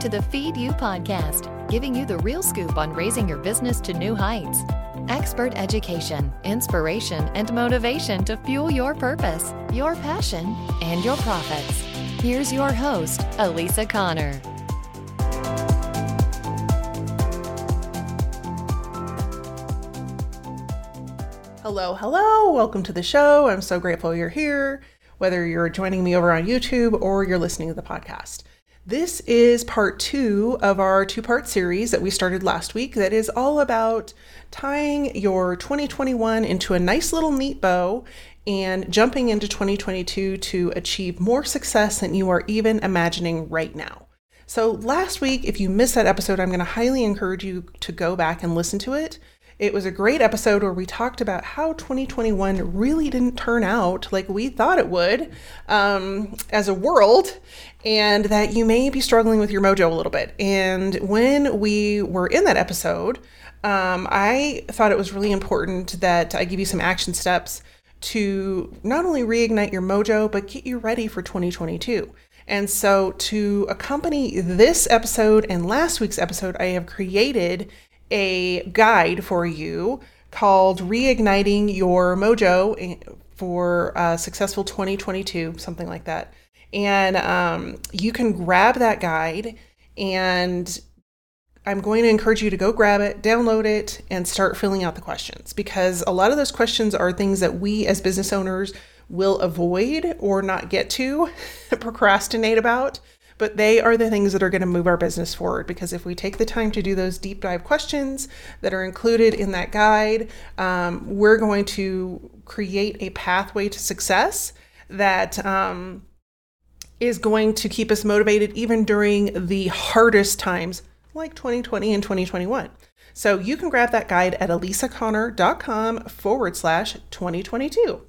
to the Feed You podcast, giving you the real scoop on raising your business to new heights. Expert education, inspiration, and motivation to fuel your purpose, your passion, and your profits. Here's your host, Alisa Connor. Hello, hello. Welcome to the show. I'm so grateful you're here, whether you're joining me over on YouTube or you're listening to the podcast. This is part 2 of our 2-part series that we started last week that is all about tying your 2021 into a nice little neat bow and jumping into 2022 to achieve more success than you are even imagining right now. So last week, if you missed that episode, I'm going to highly encourage you to go back and listen to it. It was a great episode where we talked about how 2021 really didn't turn out like we thought it would as a world, and that you may be struggling with your mojo a little bit. And when we were in that episode, I thought it was really important that I give you some action steps to not only reignite your mojo, but get you ready for 2022. And so to accompany this episode and last week's episode, I have created a guide for you called Reigniting Your Mojo for a Successful 2022, something like that. And you can grab that guide, and I'm going to encourage you to go grab it, download it, and start filling out the questions, because a lot of those questions are things that we as business owners will avoid or not get to, procrastinate about. But they are the things that are going to move our business forward, because if we take the time to do those deep dive questions that are included in that guide, we're going to create a pathway to success that is going to keep us motivated even during the hardest times, like 2020 and 2021. So you can grab that guide at alisaconnor.com/2022.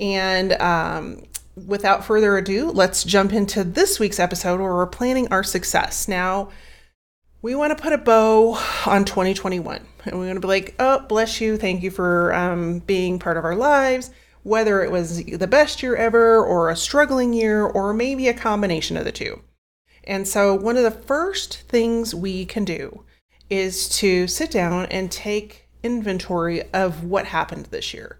And without further ado, let's jump into this week's episode where we're planning our success. Now, we want to put a bow on 2021, and we want to be like, oh, bless you. Thank you for being part of our lives, whether it was the best year ever or a struggling year or maybe a combination of the two. And so one of the first things we can do is to sit down and take inventory of what happened this year.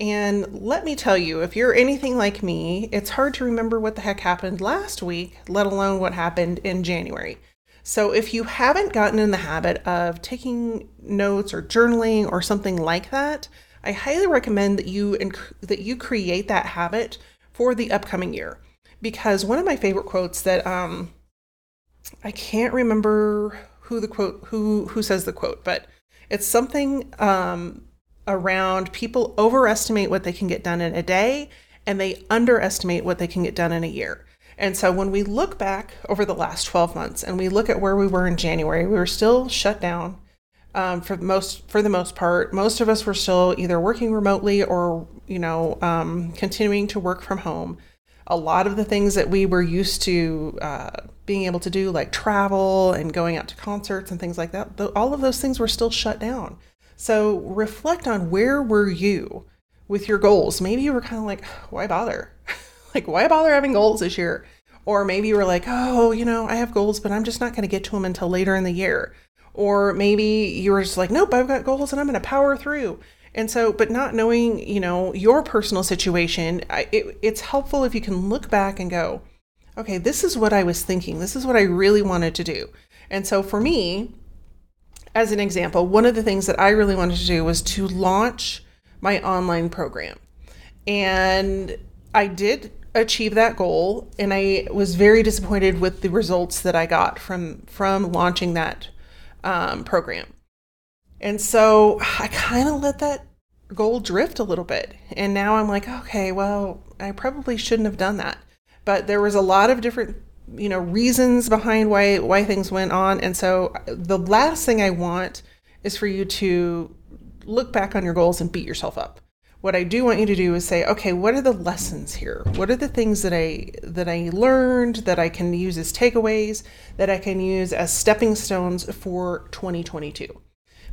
And let me tell you, if you're anything like me, it's hard to remember what the heck happened last week, let alone what happened in January. So if you haven't gotten in the habit of taking notes or journaling or something like that, I highly recommend that you create that habit for the upcoming year. Because one of my favorite quotes that I can't remember who says the quote, but it's something around people overestimate what they can get done in a day, and they underestimate what they can get done in a year. And so when we look back over the last 12 months and we look at where we were in January, we were still shut down for the most part. Most of us were still either working remotely or, continuing to work from home. A lot of the things that we were used to being able to do, like travel and going out to concerts and things like that, all of those things were still shut down. So reflect on, where were you with your goals? Maybe you were kind of like, why bother? Like, why bother having goals this year? Or maybe you were like, oh, I have goals, but I'm just not going to get to them until later in the year. Or maybe you were just like, nope, I've got goals and I'm going to power through. And so, but not knowing, your personal situation, it's helpful if you can look back and go, okay, this is what I was thinking. This is what I really wanted to do. And so for me, as an example, one of the things that I really wanted to do was to launch my online program. And I did achieve that goal, and I was very disappointed with the results that I got from launching that program. And so I kind of let that goal drift a little bit. And now I'm like, okay, well, I probably shouldn't have done that. But there was a lot of different reasons behind why things went on. And so the last thing I want is for you to look back on your goals and beat yourself up. What I do want you to do is say, okay, what are the lessons here? What are the things that I learned that I can use as takeaways, that I can use as stepping stones for 2022?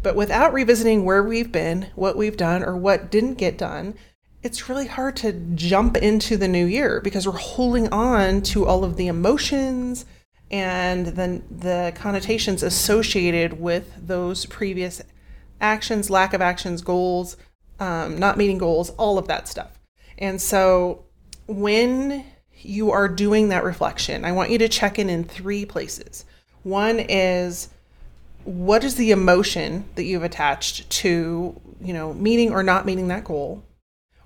But without revisiting where we've been, what we've done, or what didn't get done, it's really hard to jump into the new year because we're holding on to all of the emotions and then the connotations associated with those previous actions, lack of actions, goals, not meeting goals, all of that stuff. And so when you are doing that reflection, I want you to check in three places. One is, what is the emotion that you've attached to, meeting or not meeting that goal?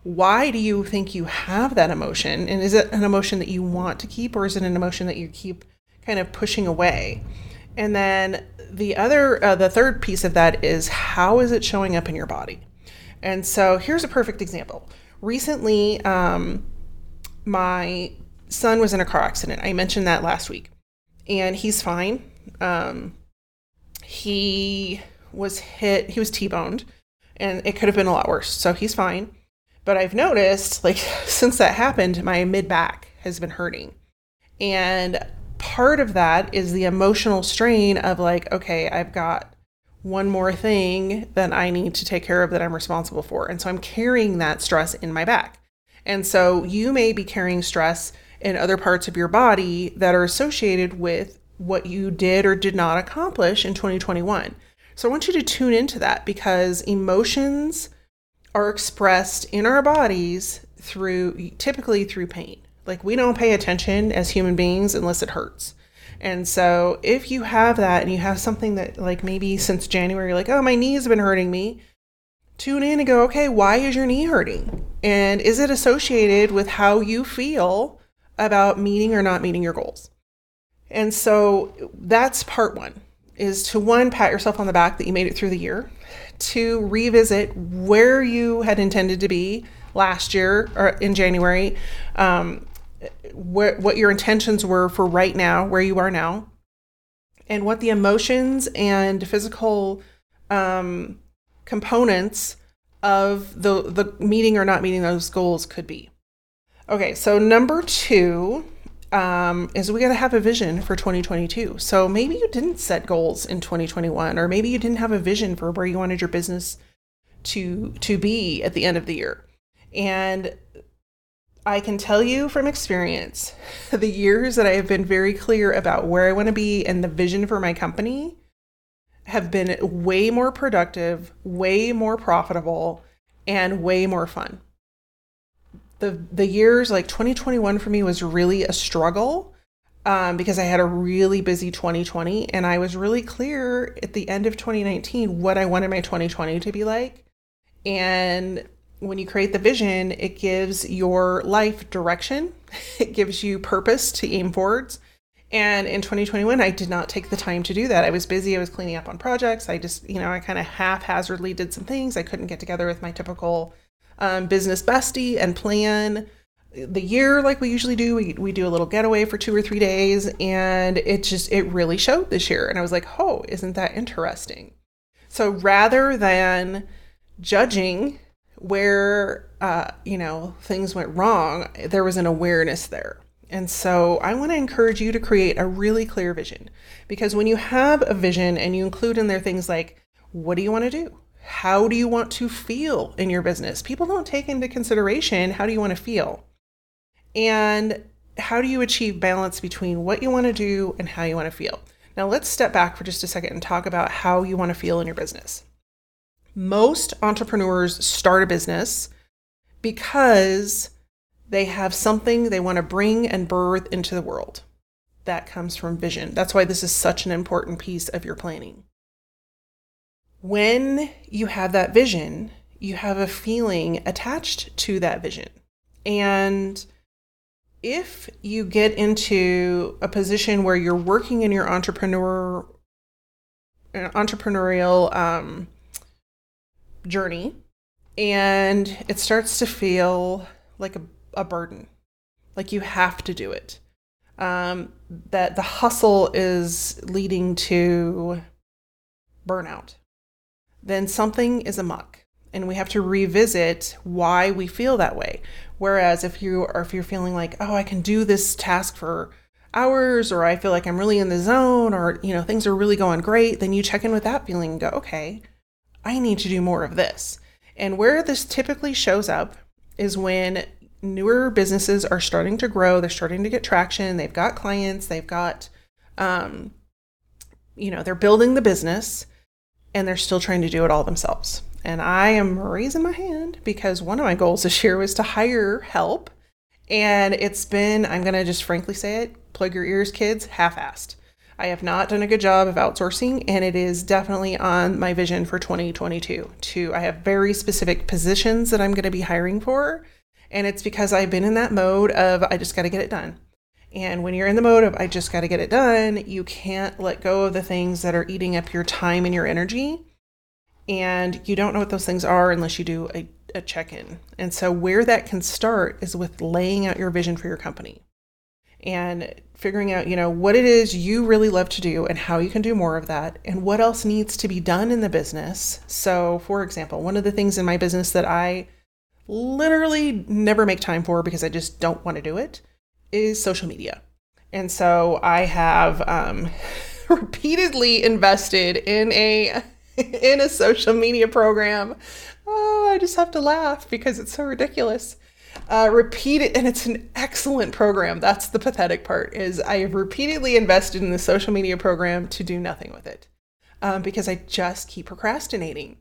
Why do you think you have that emotion? And is it an emotion that you want to keep, or is it an emotion that you keep kind of pushing away? And then the third piece of that is, how is it showing up in your body? And so here's a perfect example. Recently, my son was in a car accident. I mentioned that last week, and he's fine. He was hit, he was T-boned, and it could have been a lot worse. So he's fine. But I've noticed, since that happened, my mid-back has been hurting. And part of that is the emotional strain of okay, I've got one more thing that I need to take care of that I'm responsible for. And so I'm carrying that stress in my back. And so you may be carrying stress in other parts of your body that are associated with what you did or did not accomplish in 2021. So I want you to tune into that, because emotions are expressed in our bodies typically through pain. We don't pay attention as human beings unless it hurts. And so if you have that, and you have something that maybe since January, oh, my knee has been hurting me, tune in and go, okay, why is your knee hurting? And is it associated with how you feel about meeting or not meeting your goals? And so that's part one, is to one, pat yourself on the back that you made it through the year. Two, revisit where you had intended to be last year or in January, what your intentions were for right now, where you are now, and what the emotions and physical components of the meeting or not meeting those goals could be. Okay, so number two, is we got to have a vision for 2022. So maybe you didn't set goals in 2021, or maybe you didn't have a vision for where you wanted your business to be at the end of the year. And I can tell you from experience, the years that I have been very clear about where I want to be and the vision for my company have been way more productive, way more profitable, and way more fun. The years 2021 for me was really a struggle, because I had a really busy 2020, and I was really clear at the end of 2019 what I wanted my 2020 to be like. And when you create the vision, it gives your life direction. It gives you purpose to aim towards. And in 2021, I did not take the time to do that. I was busy. I was cleaning up on projects. I just, I kind of haphazardly did some things. I couldn't get together with my typical business bestie and plan the year like we usually do. We do a little getaway for 2 or 3 days, and it really showed this year. And I was like, oh, isn't that interesting? So rather than judging where, things went wrong, there was an awareness there. And so I want to encourage you to create a really clear vision, because when you have a vision and you include in there things like, what do you want to do? How do you want to feel in your business? People don't take into consideration, how do you want to feel? And how do you achieve balance between what you want to do and how you want to feel? Now let's step back for just a second and talk about how you want to feel in your business. Most entrepreneurs start a business because they have something they want to bring and birth into the world. That comes from vision. That's why this is such an important piece of your planning. When you have that vision, you have a feeling attached to that vision. And if you get into a position where you're working in your entrepreneurial journey, and it starts to feel like a burden, like you have to do it, that the hustle is leading to burnout, then something is amok, and we have to revisit why we feel that way. Whereas if you're feeling like, oh, I can do this task for hours, or I feel like I'm really in the zone, or, things are really going great, then you check in with that feeling and go, okay, I need to do more of this. And where this typically shows up is when newer businesses are starting to grow, they're starting to get traction, they've got clients, they've got you know, they're building the business and they're still trying to do it all themselves. And I am raising my hand because one of my goals this year was to hire help. And it's been, I'm going to just frankly say it, plug your ears, kids, half-assed. I have not done a good job of outsourcing, and it is definitely on my vision for 2022. I have very specific positions that I'm going to be hiring for, and it's because I've been in that mode of I just got to get it done. And when you're in the mode of I just got to get it done, you can't let go of the things that are eating up your time and your energy, and you don't know what those things are unless you do a check-in. And so where that can start is with laying out your vision for your company and figuring out, you know, what it is you really love to do and how you can do more of that and what else needs to be done in the business. So, for example, one of the things in my business that I literally never make time for because I just don't want to do it is social media. And so I have repeatedly invested in a social media program. Oh, I just have to laugh because it's so ridiculous. Repeat it, and it's an excellent program. That's the pathetic part, is I have repeatedly invested in the social media program to do nothing with it because I just keep procrastinating.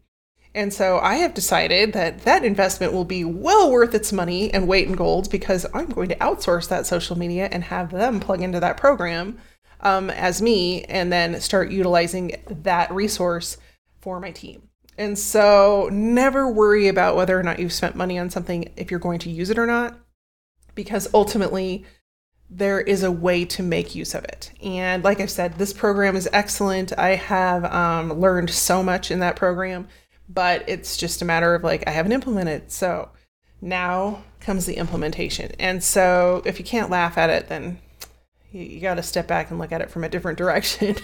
And so I have decided that that investment will be well worth its money and weight in gold because I'm going to outsource that social media and have them plug into that program as me, and then start utilizing that resource for my team. And so never worry about whether or not you've spent money on something if you're going to use it or not, because ultimately there is a way to make use of it. And like I said, this program is excellent. I have learned so much in that program, but it's just a matter of like, I haven't implemented. So now comes the implementation. And so if you can't laugh at it, then you got to step back and look at it from a different direction.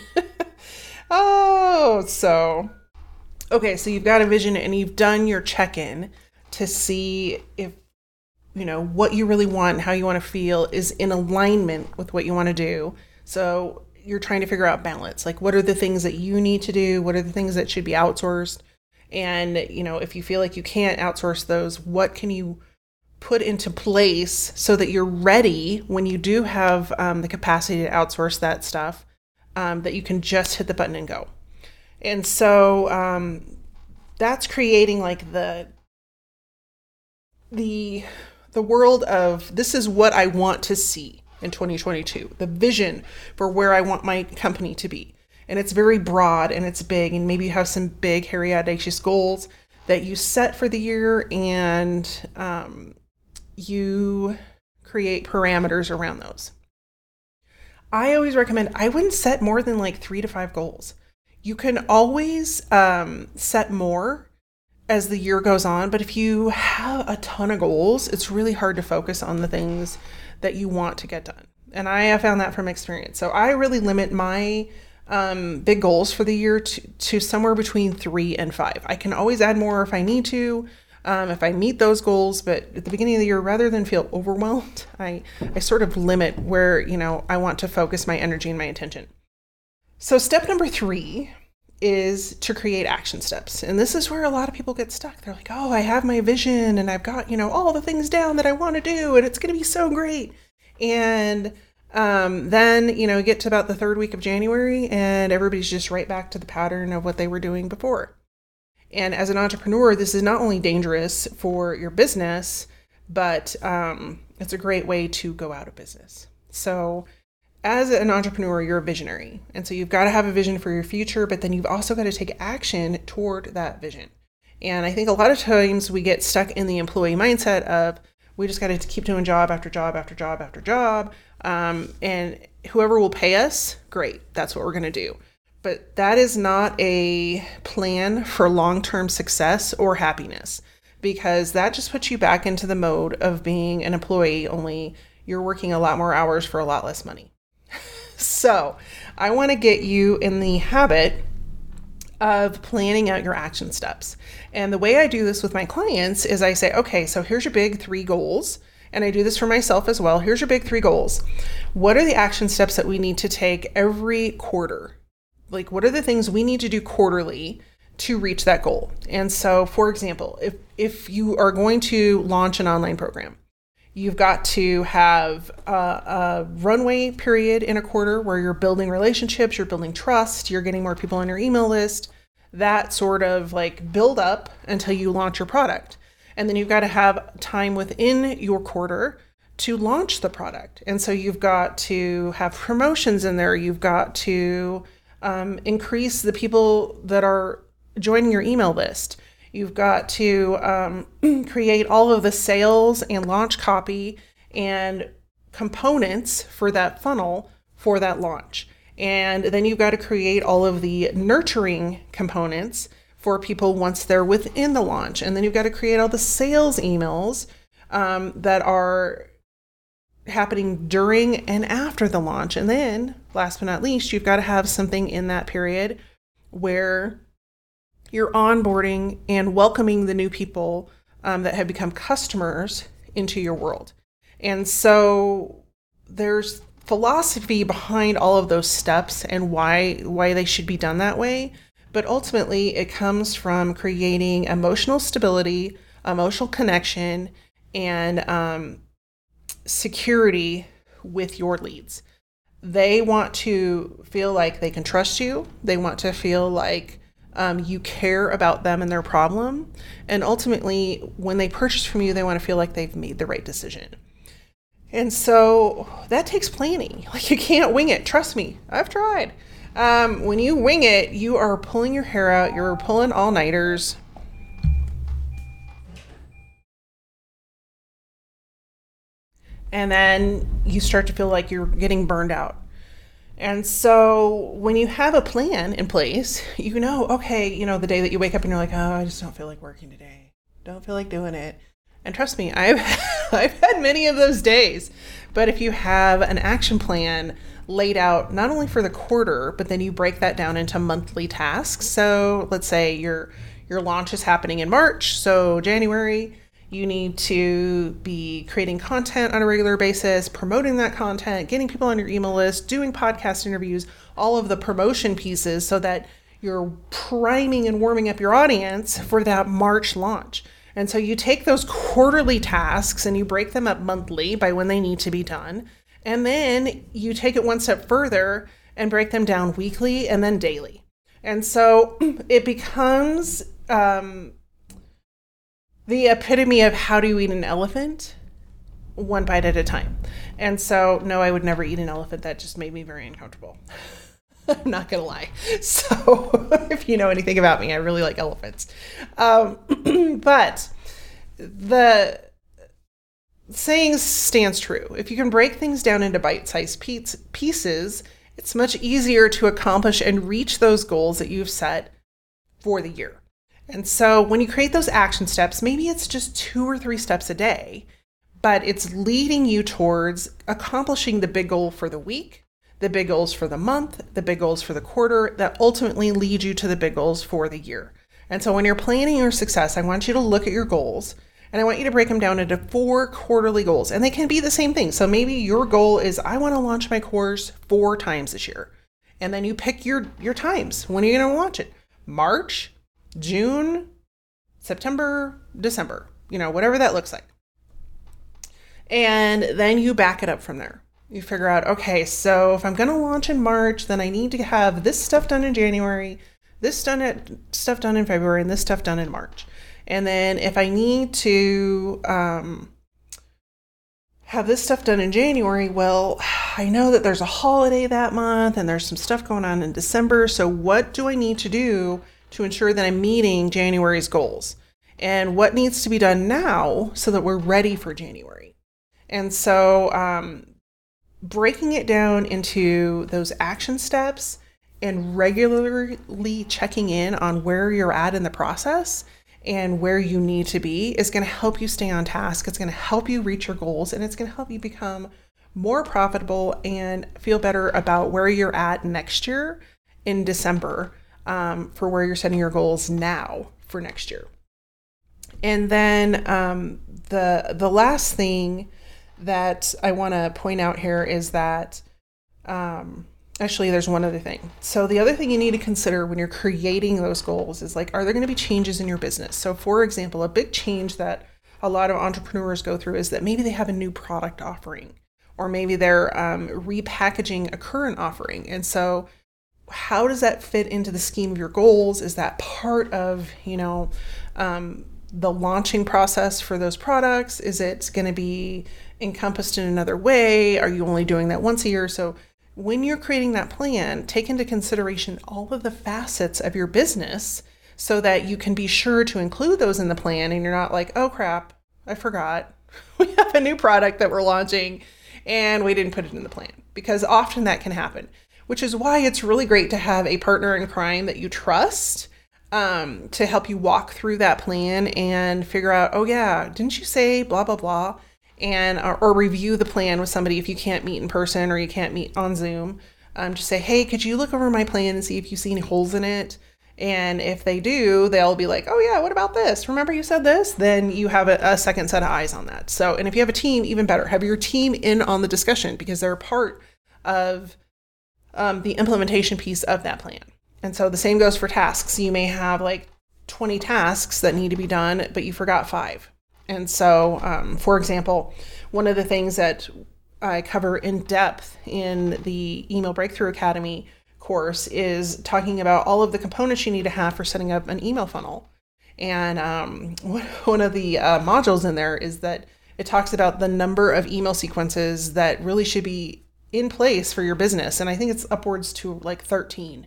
Okay, so you've got a vision and you've done your check-in to see if, you know, what you really want and how you want to feel is in alignment with what you want to do. So you're trying to figure out balance. Like, what are the things that you need to do? What are the things that should be outsourced? And, you know, if you feel like you can't outsource those, what can you put into place so that you're ready when you do have the capacity to outsource that stuff, that you can just hit the button and go? And so that's creating like the world of this is what I want to see in 2022, the vision for where I want my company to be. And it's very broad and it's big, and maybe you have some big, hairy, audacious goals that you set for the year, and you create parameters around those. I always recommend, I wouldn't set more than like 3 to 5 goals. You can always set more as the year goes on, but if you have a ton of goals, it's really hard to focus on the things that you want to get done. And I have found that from experience. So I really limit my big goals for the year to somewhere between 3 and 5. I can always add more if I need to, if I meet those goals, but at the beginning of the year, rather than feel overwhelmed, I sort of limit where, you know, I want to focus my energy and my attention. So step number 3 is to create action steps. And this is where a lot of people get stuck. They're like, oh, I have my vision and I've got, you know, all the things down that I want to do and it's going to be so great. And then, you know, get to about the 3rd week of January and everybody's just right back to the pattern of what they were doing before. And as an entrepreneur, this is not only dangerous for your business, but it's a great way to go out of business. So as an entrepreneur, you're a visionary. And so you've got to have a vision for your future, but then you've also got to take action toward that vision. And I think a lot of times we get stuck in the employee mindset of, we just got to keep doing job after job after job after job. And whoever will pay us, great, that's what we're going to do. But that is not a plan for long-term success or happiness, because that just puts you back into the mode of being an employee, only you're working a lot more hours for a lot less money. So I want to get you in the habit of planning out your action steps. And the way I do this with my clients is I say, okay, so here's your big 3 goals. And I do this for myself as well. Here's your big 3 goals. What are the action steps that we need to take every quarter? Like, what are the things we need to do quarterly to reach that goal? And so, for example, if you are going to launch an online program, You've got to have a runway period in a quarter where you're building relationships, you're building trust, you're getting more people on your email list, that sort of like build up until you launch your product. And then you've got to have time within your quarter to launch the product. And so you've got to have promotions in there. You've got to increase the people that are joining your email list. You've got to create all of the sales and launch copy and components for that funnel for that launch. And then you've got to create all of the nurturing components for people once they're within the launch. And then you've got to create all the sales emails that are happening during and after the launch. And then last but not least, you've got to have something in that period where you're onboarding and welcoming the new people that have become customers into your world. And so there's philosophy behind all of those steps and why they should be done that way. But ultimately, it comes from creating emotional stability, emotional connection, and security with your leads. They want to feel like they can trust you. They want to feel like you care about them and their problem. And ultimately, when they purchase from you, they want to feel like they've made the right decision. And so that takes planning. Like, you can't wing it. Trust me, I've tried. When you wing it, you are pulling your hair out. You're pulling all-nighters. And then you start to feel like you're getting burned out. And so when you have a plan in place, you know, okay, you know, the day that you wake up and you're like, oh, I just don't feel like working today. Don't feel like doing it. And trust me, I've had many of those days. But if you have an action plan laid out, not only for the quarter, but then you break that down into monthly tasks. So let's say your launch is happening in March. So January, you need to be creating content on a regular basis, promoting that content, getting people on your email list, doing podcast interviews, all of the promotion pieces so that you're priming and warming up your audience for that March launch. And so you take those quarterly tasks and you break them up monthly by when they need to be done. And then you take it one step further and break them down weekly and then daily. And so it becomes the epitome of how do you eat an elephant? One bite at a time. And so, no, I would never eat an elephant. That just made me very uncomfortable. I'm not going to lie. So if you know anything about me, I really like elephants. But the saying stands true. If you can break things down into bite-sized pieces, it's much easier to accomplish and reach those goals that you've set for the year. And so when you create those action steps, maybe it's just 2 or 3 steps a day, but it's leading you towards accomplishing the big goal for the week, the big goals for the month, the big goals for the quarter that ultimately lead you to the big goals for the year. And so when you're planning your success, I want you to look at your goals and I want you to break them down into 4 quarterly goals, and they can be the same thing. So maybe your goal is I want to launch my course 4 times this year. And then you pick your times. When are you going to launch it? March, June, September, December, you know, whatever that looks like. And then you back it up from there. You figure out, okay, so if I'm going to launch in March, then I need to have this stuff done in January, stuff done in February, and this stuff done in March. And then if I need to have this stuff done in January, well, I know that there's a holiday that month and there's some stuff going on in December. So what do I need to do to ensure that I'm meeting January's goals, and what needs to be done now so that we're ready for January? And so breaking it down into those action steps and regularly checking in on where you're at in the process and where you need to be is going to help you stay on task. It's going to help you reach your goals, and it's going to help you become more profitable and feel better about where you're at next year in December. For where you're setting your goals now for next year. And then the last thing that I want to point out here is that actually there's one other thing. So the other thing you need to consider when you're creating those goals is, like, are there going to be changes in your business? So for example, a big change that a lot of entrepreneurs go through is that maybe they have a new product offering, or maybe they're repackaging a current offering. And so how does that fit into the scheme of your goals? Is that part of, the launching process for those products? Is it going to be encompassed in another way? Are you only doing that once a year? So when you're creating that plan, take into consideration all of the facets of your business so that you can be sure to include those in the plan, and you're not like, oh crap, I forgot. We have a new product that we're launching and we didn't put it in the plan, because often that can happen, which is why it's really great to have a partner in crime that you trust to help you walk through that plan and figure out, oh yeah, didn't you say blah, blah, blah, and or review the plan with somebody if you can't meet in person or you can't meet on Zoom. Just say, hey, could you look over my plan and see if you see any holes in it? And if they do, they'll be like, oh yeah, what about this? Remember you said this? Then you have a second set of eyes on that. So, and if you have a team, even better, have your team in on the discussion, because they're a part of the implementation piece of that plan. And so the same goes for tasks. You may have like 20 tasks that need to be done, but you forgot 5. And so, for example, one of the things that I cover in depth in the Email Breakthrough Academy course is talking about all of the components you need to have for setting up an email funnel. And one of the modules in there is that it talks about the number of email sequences that really should be in place for your business. And I think it's upwards to like 13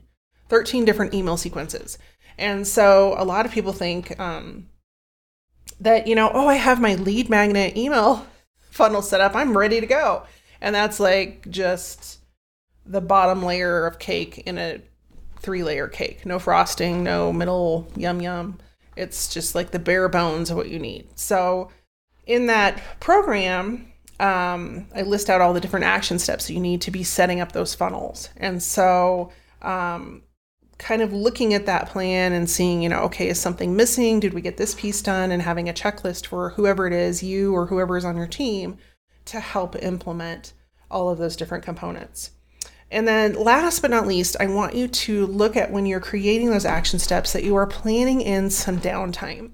different email sequences. And so a lot of people think that, oh, I have my lead magnet email funnel set up. I'm ready to go. And that's like just the bottom layer of cake in a 3-layer cake. No frosting, no middle yum yum. It's just like the bare bones of what you need. So in that program, I list out all the different action steps you need to be setting up those funnels. And so kind of looking at that plan and seeing, okay, is something missing? Did we get this piece done? And having a checklist for whoever it is, you or whoever is on your team, to help implement all of those different components. And then last but not least, I want you to look at, when you're creating those action steps, that you are planning in some downtime.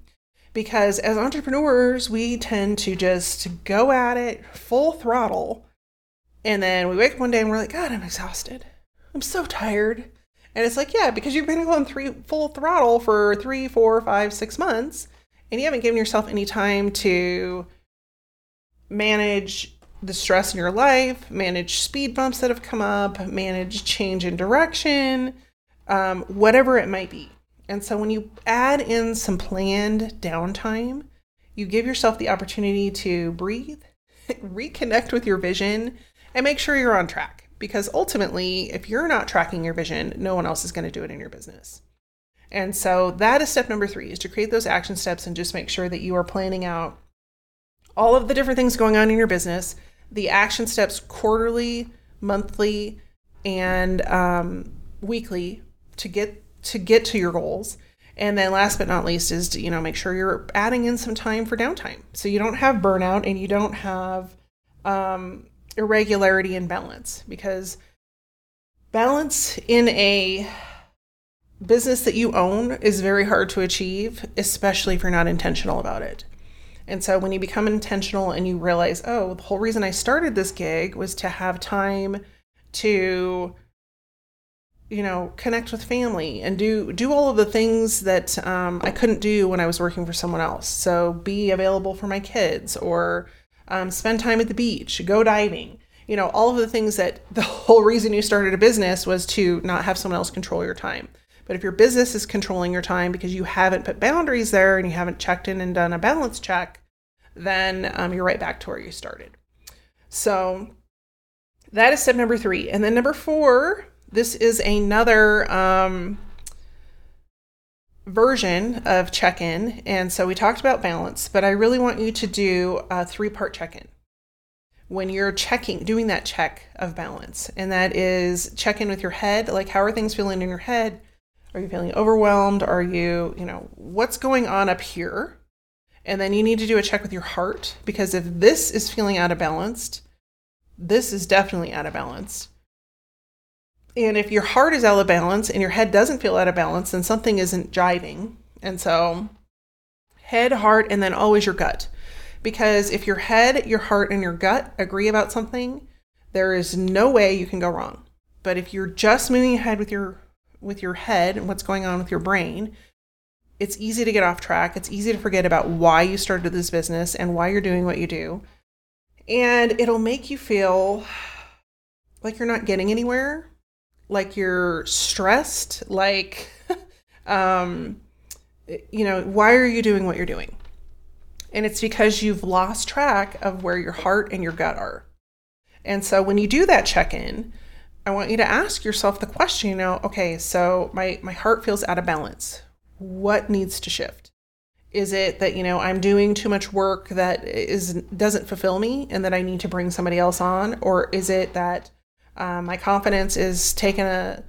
Because as entrepreneurs, we tend to just go at it full throttle. And then we wake up one day and we're like, God, I'm exhausted. I'm so tired. And it's like, yeah, because you've been going full throttle for 3, 4, 5, 6 months, and you haven't given yourself any time to manage the stress in your life, manage speed bumps that have come up, manage change in direction, whatever it might be. And so when you add in some planned downtime, you give yourself the opportunity to breathe, reconnect with your vision, and make sure you're on track. Because ultimately, if you're not tracking your vision, no one else is going to do it in your business. And so that is step number 3, is to create those action steps and just make sure that you are planning out all of the different things going on in your business, the action steps quarterly, monthly, and weekly to get to your goals. And then last but not least is to, make sure you're adding in some time for downtime, so you don't have burnout and you don't have irregularity and balance. Because balance in a business that you own is very hard to achieve, especially if you're not intentional about it. And so when you become intentional and you realize, oh, the whole reason I started this gig was to have time to, connect with family and do all of the things that I couldn't do when I was working for someone else. So be available for my kids, or spend time at the beach, go diving, all of the things that the whole reason you started a business was to not have someone else control your time. But if your business is controlling your time because you haven't put boundaries there and you haven't checked in and done a balance check, then you're right back to where you started. So that is step number 3. And then number 4, this is another version of check-in. And so we talked about balance, but I really want you to do a 3-part check-in when you're doing that check of balance. And that is check in with your head. Like, how are things feeling in your head? Are you feeling overwhelmed? Are you, what's going on up here? And then you need to do a check with your heart, because if this is feeling out of balance, this is definitely out of balance. And if your heart is out of balance and your head doesn't feel out of balance, then something isn't jiving. And so head, heart, and then always your gut. because if your head, your heart, and your gut agree about something, there is no way you can go wrong. But if you're just moving ahead with your head and what's going on with your brain, it's easy to get off track. It's easy to forget about why you started this business and why you're doing what you do. And it'll make you feel like you're not getting anywhere, like you're stressed, like, why are you doing what you're doing? And it's because you've lost track of where your heart and your gut are. And so when you do that check-in, I want you to ask yourself the question, okay, so my heart feels out of balance. What needs to shift? Is it that, I'm doing too much work that doesn't fulfill me and that I need to bring somebody else on? Or is it that my confidence is taking a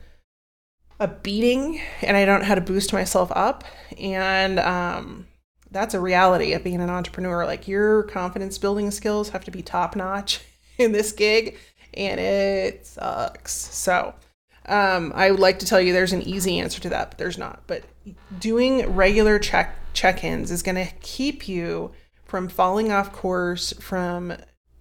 beating and I don't know how to boost myself up? And that's a reality of being an entrepreneur. Like, your confidence building skills have to be top notch in this gig, and it sucks. So I would like to tell you there's an easy answer to that, but there's not. But doing regular check-ins is going to keep you from falling off course, from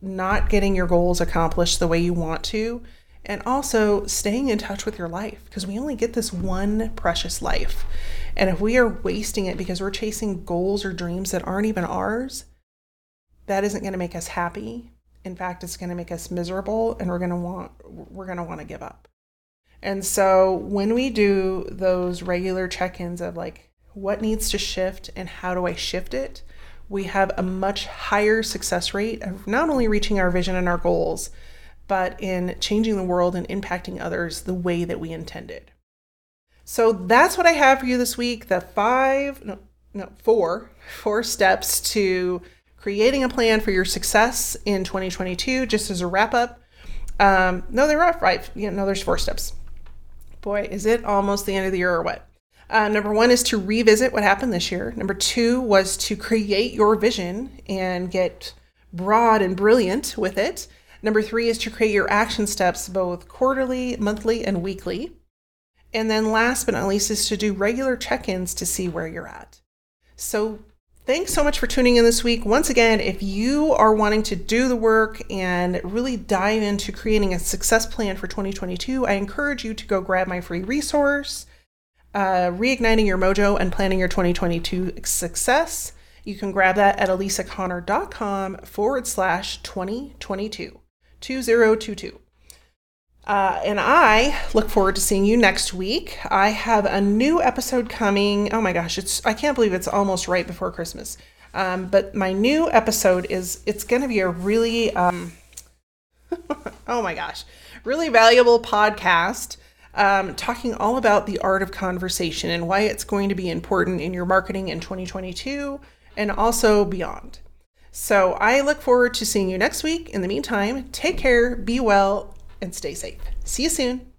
not getting your goals accomplished the way you want to, and also staying in touch with your life, because we only get this one precious life. And if we are wasting it because we're chasing goals or dreams that aren't even ours, that isn't going to make us happy. In fact, it's going to make us miserable, and we're going to want to give up. And so when we do those regular check-ins of like, what needs to shift and how do I shift it, we have a much higher success rate of not only reaching our vision and our goals, but in changing the world and impacting others the way that we intended. So that's what I have for you this week. The four steps to creating a plan for your success in 2022, just as a wrap up. There's four steps. Boy, is it almost the end of the year or what? Number one is to revisit what happened this year. Number two was to create your vision and get broad and brilliant with it. Number three is to create your action steps, both quarterly, monthly, and weekly. And then last but not least is to do regular check-ins to see where you're at. So thanks so much for tuning in this week. Once again, if you are wanting to do the work and really dive into creating a success plan for 2022, I encourage you to go grab my free resource, Reigniting Your Mojo and Planning Your 2022 Success. You can grab that at alisaconnor.com/2022, 2022. And I look forward to seeing you next week. I have a new episode coming. Oh my gosh, I can't believe it's almost right before Christmas. But my new episode it's going to be a really, oh my gosh, really valuable podcast talking all about the art of conversation and why it's going to be important in your marketing in 2022 and also beyond. So I look forward to seeing you next week. In the meantime, take care, be well, and stay safe. See you soon.